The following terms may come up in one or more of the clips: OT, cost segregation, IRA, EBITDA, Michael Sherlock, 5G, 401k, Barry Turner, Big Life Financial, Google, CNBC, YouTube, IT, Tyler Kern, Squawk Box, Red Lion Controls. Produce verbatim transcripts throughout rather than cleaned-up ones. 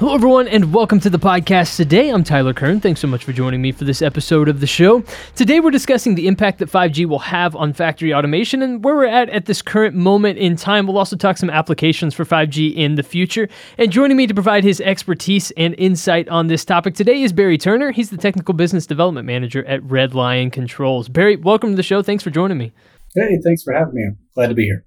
Hello, everyone, and welcome to the podcast today. I'm Tyler Kern. Thanks so much for joining me for this episode of the show. Today, we're discussing the impact that five G will have on factory automation and where we're at at this current moment in time. We'll also talk some applications for five G in the future. And joining me to provide his expertise and insight on this topic today is Barry Turner. He's the Technical Business Development Manager at Red Lion Controls. Barry, welcome to the show. Thanks for joining me. Hey, thanks for having me. I'm glad to be here.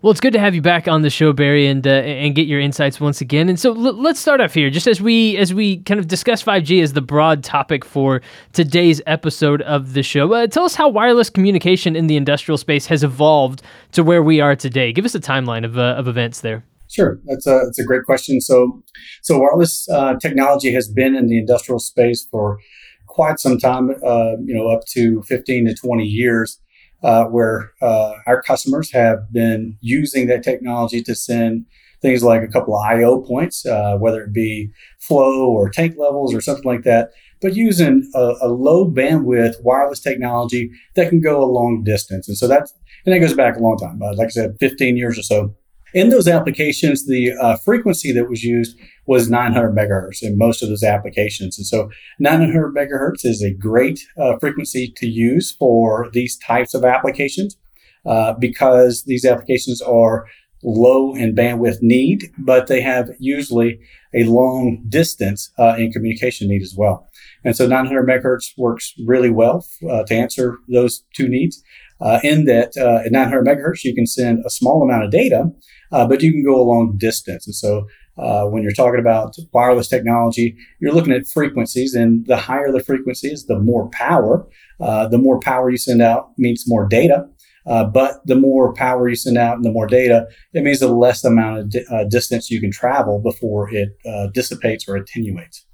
Well, it's good to have you back on the show, Barry, and uh, and get your insights once again. And so l- let's start off here, just as we as we kind of discuss five G as the broad topic for today's episode of the show. Uh, tell us how wireless communication in the industrial space has evolved to where we are today. Give us a timeline of uh, of events there. Sure, that's a that's a great question. So, so wireless uh, technology has been in the industrial space for quite some time. Uh, you know, up to fifteen to twenty years. Uh, where uh, our customers have been using that technology to send things like a couple of I O points, uh, whether it be flow or tank levels or something like that, but using a, a low bandwidth wireless technology that can go a long distance. And so that's, and that goes back a long time, uh, like I said, fifteen years or so. In those applications, the uh, frequency that was used was nine hundred megahertz in most of those applications. And so nine hundred megahertz is a great uh, frequency to use for these types of applications uh, because these applications are low in bandwidth need, but they have usually a long distance uh, in communication need as well. And so nine hundred megahertz works really well uh, to answer those two needs. Uh, in that uh, at nine hundred megahertz, you can send a small amount of data, uh, but you can go a long distance. And so uh, when you're talking about wireless technology, you're looking at frequencies, and the higher the frequencies, the more power. Uh, the more power you send out means more data, uh, but the more power you send out and the more data, it means the less amount of di- uh, distance you can travel before it uh, dissipates or attenuates.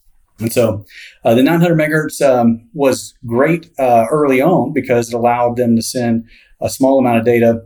And so uh, the nine hundred megahertz um, was great uh, early on because it allowed them to send a small amount of data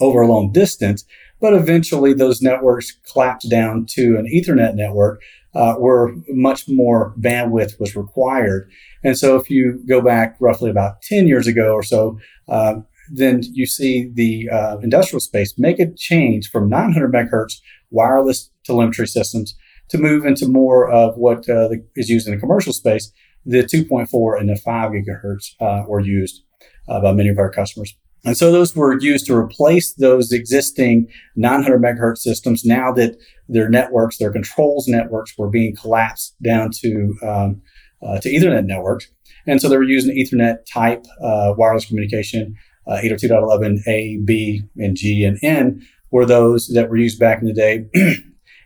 over a long distance. But eventually those networks collapsed down to an Ethernet network uh, where much more bandwidth was required. And so if you go back roughly about ten years ago or so, uh, then you see the uh, industrial space make a change from nine hundred megahertz wireless telemetry systems to move into more of what uh, the, is used in the commercial space. The two point four and the five gigahertz uh, were used uh, by many of our customers. And so those were used to replace those existing nine hundred megahertz systems now that their networks, their controls networks were being collapsed down to um, uh, to Ethernet networks. And so they were using Ethernet type uh, wireless communication, uh, eight oh two dot eleven A, B, and G, and N were those that were used back in the day.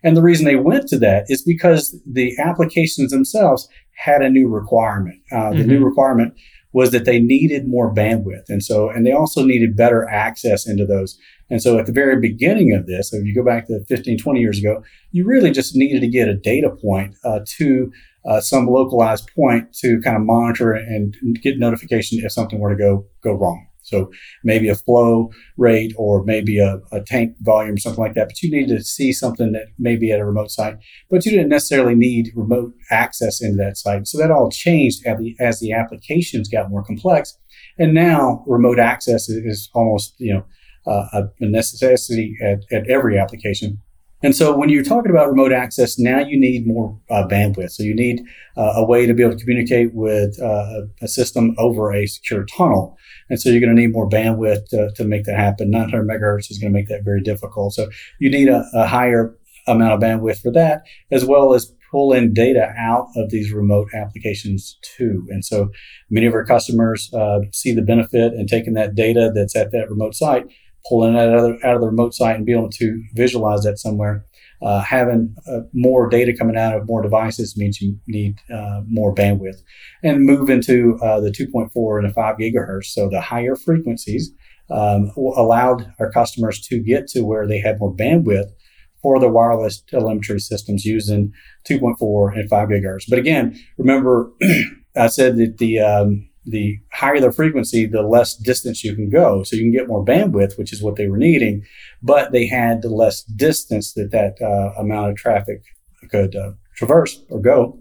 And the reason they went to that is because the applications themselves had a new requirement. Uh, mm-hmm. The new requirement was that they needed more bandwidth. And so, and they also needed better access into those. And so at the very beginning of this, so if you go back to fifteen, twenty years ago, you really just needed to get a data point uh, to uh, some localized point to kind of monitor and get notification if something were to go, go wrong. So maybe a flow rate or maybe a, a tank volume, something like that. But you need to see something that may be at a remote site, but you didn't necessarily need remote access into that site. So that all changed as the, as the applications got more complex. And now remote access is almost, you know, uh, a necessity at, at every application. And so when you're talking about remote access, now you need more uh, bandwidth. So you need uh, a way to be able to communicate with uh, a system over a secure tunnel. And so you're going to need more bandwidth to, to make that happen. nine hundred megahertz is going to make that very difficult. So you need a, a higher amount of bandwidth for that, as well as pull in data out of these remote applications too. And so many of our customers uh, see the benefit in taking that data that's at that remote site, pulling it out of the remote site and be able to visualize that somewhere. Uh, having uh, more data coming out of more devices means you need uh, more bandwidth. And move into uh, the two point four and the five gigahertz. So the higher frequencies um, allowed our customers to get to where they had more bandwidth for the wireless telemetry systems using two point four and five gigahertz. But again, remember I said that the um, the higher the frequency, the less distance you can go. So you can get more bandwidth, which is what they were needing, but they had the less distance that that uh, amount of traffic could uh, traverse or go.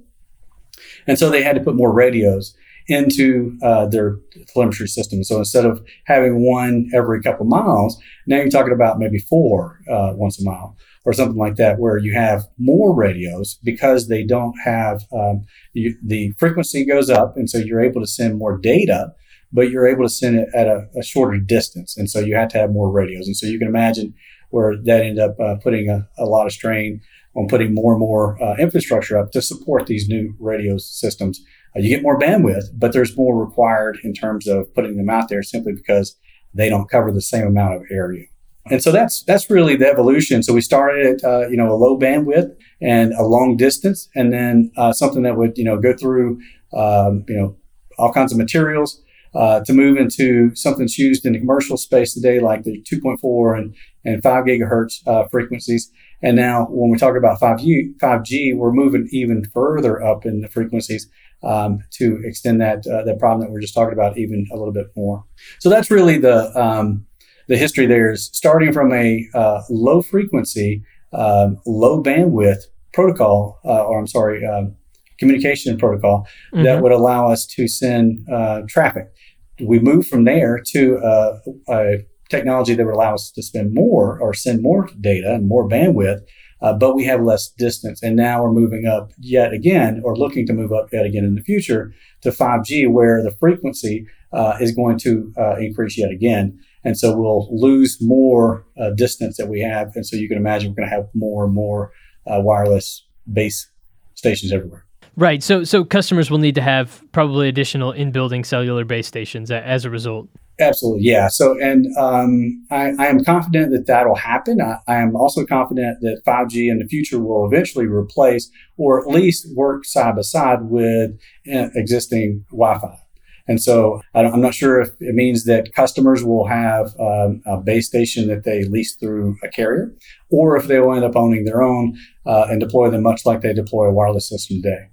And so they had to put more radios into uh, their telemetry system. So instead of having one every couple miles, now you're talking about maybe four uh, once a mile or something like that, where you have more radios because they don't have, um, you, the frequency goes up, and so you're able to send more data, but you're able to send it at a, a shorter distance. And so you have to have more radios. And so you can imagine where that ended up uh, putting a, a lot of strain on putting more and more uh, infrastructure up to support these new radio systems. Uh, you get more bandwidth, but there's more required in terms of putting them out there simply because they don't cover the same amount of area. And so that's that's really the evolution. So we started at uh, you know a low bandwidth and a long distance, and then uh, something that would you know go through um, you know all kinds of materials uh, to move into something that's used in the commercial space today, like the two point four and and five gigahertz uh, frequencies. And now when we talk about five G, five G, we're moving even further up in the frequencies um, to extend that uh, that problem that we we're just talking about even a little bit more. So that's really the um, the history there, is starting from a uh, low frequency, uh, low bandwidth protocol, uh, or I'm sorry, uh, communication protocol mm-hmm. that would allow us to send uh, traffic. We moved from there to uh, a technology that would allow us to spend more or send more data and more bandwidth, uh, but we have less distance. And now we're moving up yet again, or looking to move up yet again in the future to five G, where the frequency uh, is going to uh, increase yet again. And so we'll lose more uh, distance that we have. And so you can imagine we're going to have more and more uh, wireless base stations everywhere. Right. So so customers will need to have probably additional in-building cellular base stations as a result. Absolutely. Yeah. So, and um, I, I am confident that that'll happen. I, I am also confident that five G in the future will eventually replace, or at least work side by side with uh, existing Wi-Fi. And so I don't, I'm not sure if it means that customers will have um, a base station that they lease through a carrier, or if they will end up owning their own uh, and deploy them much like they deploy a wireless system today,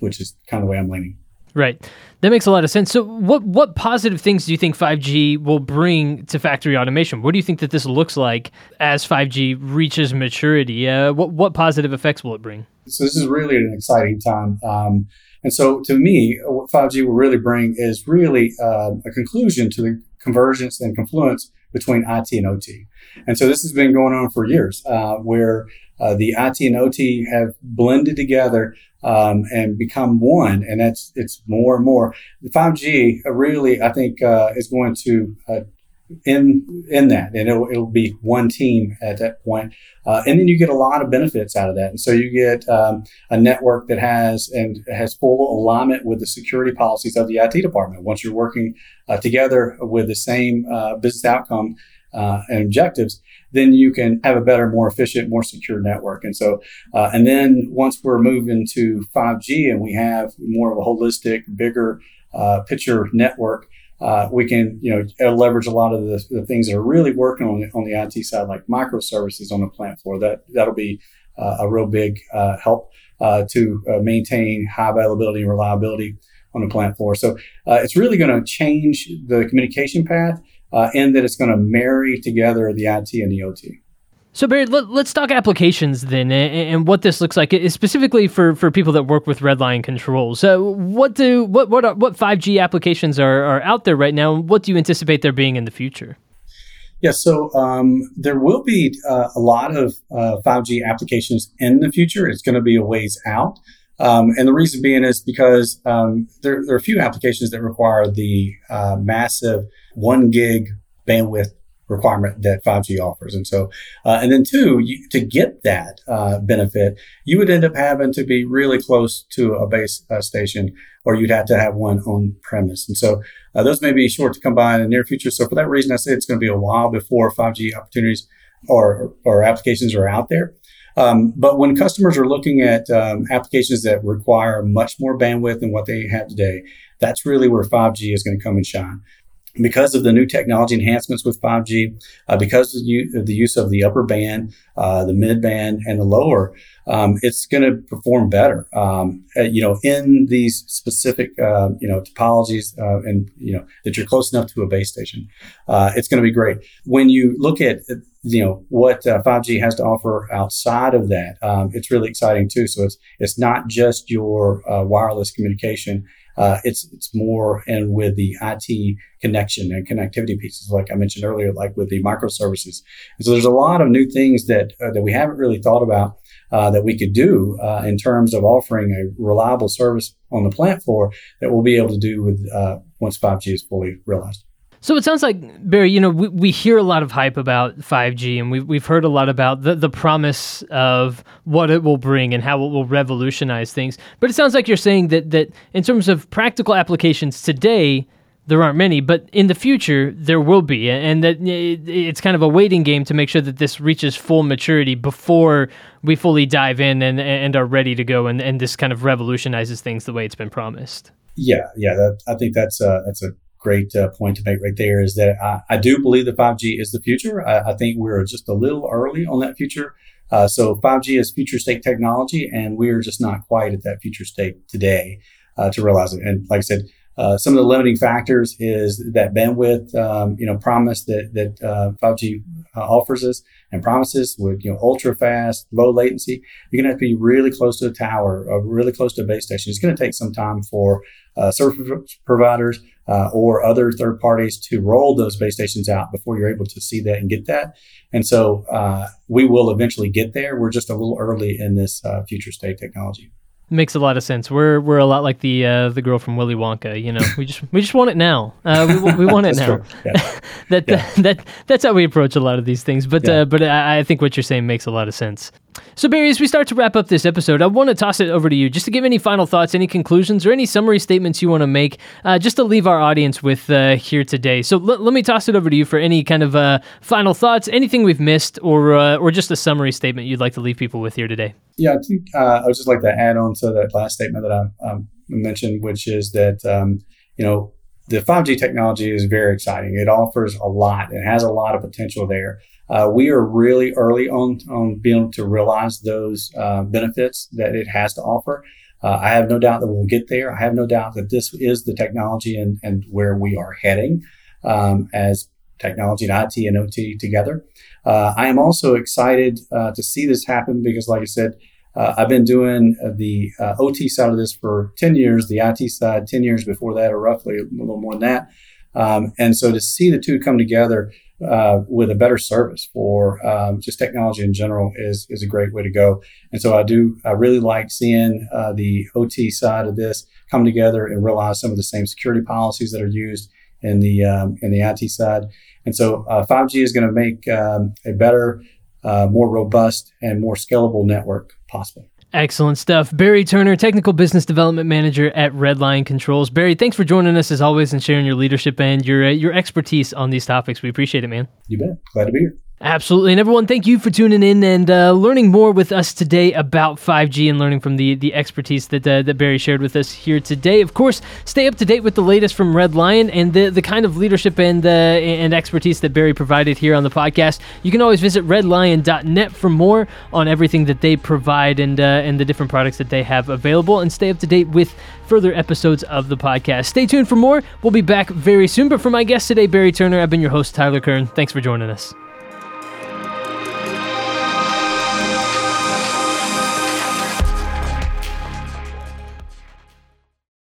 which is kind of the way I'm leaning. Right. That makes a lot of sense. So what what positive things do you think five G will bring to factory automation? What do you think that this looks like as five G reaches maturity? Uh, what, what positive effects will it bring? So this is really an exciting time. Um, and so to me, what five G will really bring is really uh, a conclusion to the convergence and confluence between I T and O T. And so this has been going on for years, uh, where uh, the I T and O T have blended together um, and become one. And that's, it's more and more. The five G really, I think, uh, is going to uh, end, end that. And it'll, it'll be one team at that point. Uh, and then you get a lot of benefits out of that. And so you get um, a network that has and has full alignment with the security policies of the I T department. Once you're working uh, together with the same uh, business outcome uh, and objectives, then you can have a better, more efficient, more secure network. And so, uh, and then once we're moving to five G and we have more of a holistic, bigger uh, picture network, Uh, we can, you know, leverage a lot of the, the things that are really working on the, on the I T side, like microservices on the plant floor. That that'll be uh, a real big uh, help uh, to uh, maintain high availability and reliability on the plant floor. So uh, it's really going to change the communication path, uh, in that it's going to marry together the I T and the O T. So Barry, let, let's talk applications then, and, and what this looks like specifically for, for people that work with Red Lion Controls. So what do what what are, what five G applications are, are out there right now? And what do you anticipate there being in the future? Yeah, so um, there will be uh, a lot of uh, five G applications in the future. It's going to be a ways out, um, and the reason being is because um, there, there are a few applications that require the uh, massive one gig bandwidth requirement that five G offers. And so, uh, and then two, you, to get that uh, benefit, you would end up having to be really close to a base uh, station, or you'd have to have one on premise. And so uh, those may be short to come by in the near future. So for that reason, I say it's going to be a while before five G opportunities or, or applications are out there. Um, but when customers are looking at um, applications that require much more bandwidth than what they have today, that's really where five G is going to come and shine. because of the new technology enhancements with five G, uh, because of the, u- of the use of the upper band, uh, the mid band, and the lower, um, it's going to perform better. Um, uh, you know, in these specific, uh, you know, topologies, uh, and you know that you're close enough to a base station, uh, it's going to be great. When you look at, you know, what uh, five G has to offer outside of that, um, it's really exciting too. So it's it's not just your uh, wireless communication. Uh, it's it's more and with the I T connection and connectivity pieces, like I mentioned earlier, like with the microservices. And so there's a lot of new things that uh, that we haven't really thought about uh, that we could do uh, in terms of offering a reliable service on the plant floor that we'll be able to do with uh, once five G is fully realized. So it sounds like, Barry, you know, we, we hear a lot of hype about five G, and we've, we've heard a lot about the, the promise of what it will bring and how it will revolutionize things. But it sounds like you're saying that, that in terms of practical applications today, there aren't many, but in the future, there will be. And that it, it's kind of a waiting game to make sure that this reaches full maturity before we fully dive in and, and are ready to go. And, and this kind of revolutionizes things the way it's been promised. Yeah, yeah, that, I think that's uh, that's a... Great uh, point to make right there is that I, I do believe that five G is the future. I, I think we're just a little early on that future. Uh, so five G is future state technology, and we're just not quite at that future state today uh, to realize it. And like I said, uh, some of the limiting factors is that bandwidth, um, you know, promise that that uh, five G uh, offers us and promises with, you know, ultra fast, low latency. You're going to have to be really close to a tower or really close to a base station. It's going to take some time for uh, service providers Uh, or other third parties to roll those base stations out before you're able to see that and get that. And so uh, we will eventually get there. We're just a little early in this uh, future state technology. Makes a lot of sense. We're we're a lot like the uh, the girl from Willy Wonka. You know, we just we just want it now. Uh, we we want it now. Yeah. that yeah. that that that's how we approach a lot of these things. But yeah. uh, but I, I think what you're saying makes a lot of sense. So, Barry, as we start to wrap up this episode, I want to toss it over to you just to give any final thoughts, any conclusions, or any summary statements you want to make, uh, just to leave our audience with uh, here today. So l- let me toss it over to you for any kind of uh, final thoughts, anything we've missed, or uh, or just a summary statement you'd like to leave people with here today. Yeah, I think uh, I would just like to add on to that last statement that I um, mentioned, which is that, um, you know, the five G technology is very exciting. It offers a lot. It has a lot of potential there. Uh, we are really early on, on being able to realize those uh, benefits that it has to offer. Uh, I have no doubt that we'll get there. I have no doubt that this is the technology and, and where we are heading um, as technology and I T and O T together. Uh, I am also excited uh, to see this happen because, like I said, Uh, I've been doing the uh, O T side of this for ten years, the I T side ten years before that, or roughly a little more than that. Um, and so to see the two come together uh, with a better service for um, just technology in general is is a great way to go. And so I do, I really like seeing uh, the O T side of this come together and realize some of the same security policies that are used in the, um, in the I T side. And so uh, five G is going to make um, a better, uh, more robust, and more scalable network possible. Excellent stuff. Barry Turner, Technical Business Development Manager at Red Lion Controls. Barry, thanks for joining us as always and sharing your leadership and your uh, your expertise on these topics. We appreciate it, man. You bet. Glad to be here. Absolutely. And everyone, thank you for tuning in and uh, learning more with us today about five G and learning from the, the expertise that uh, that Barry shared with us here today. Of course, stay up to date with the latest from Red Lion and the, the kind of leadership and uh, and expertise that Barry provided here on the podcast. You can always visit red lion dot net for more on everything that they provide and, uh, and the different products that they have available, and stay up to date with further episodes of the podcast. Stay tuned for more. We'll be back very soon. But for my guest today, Barry Turner, I've been your host, Tyler Kern. Thanks for joining us.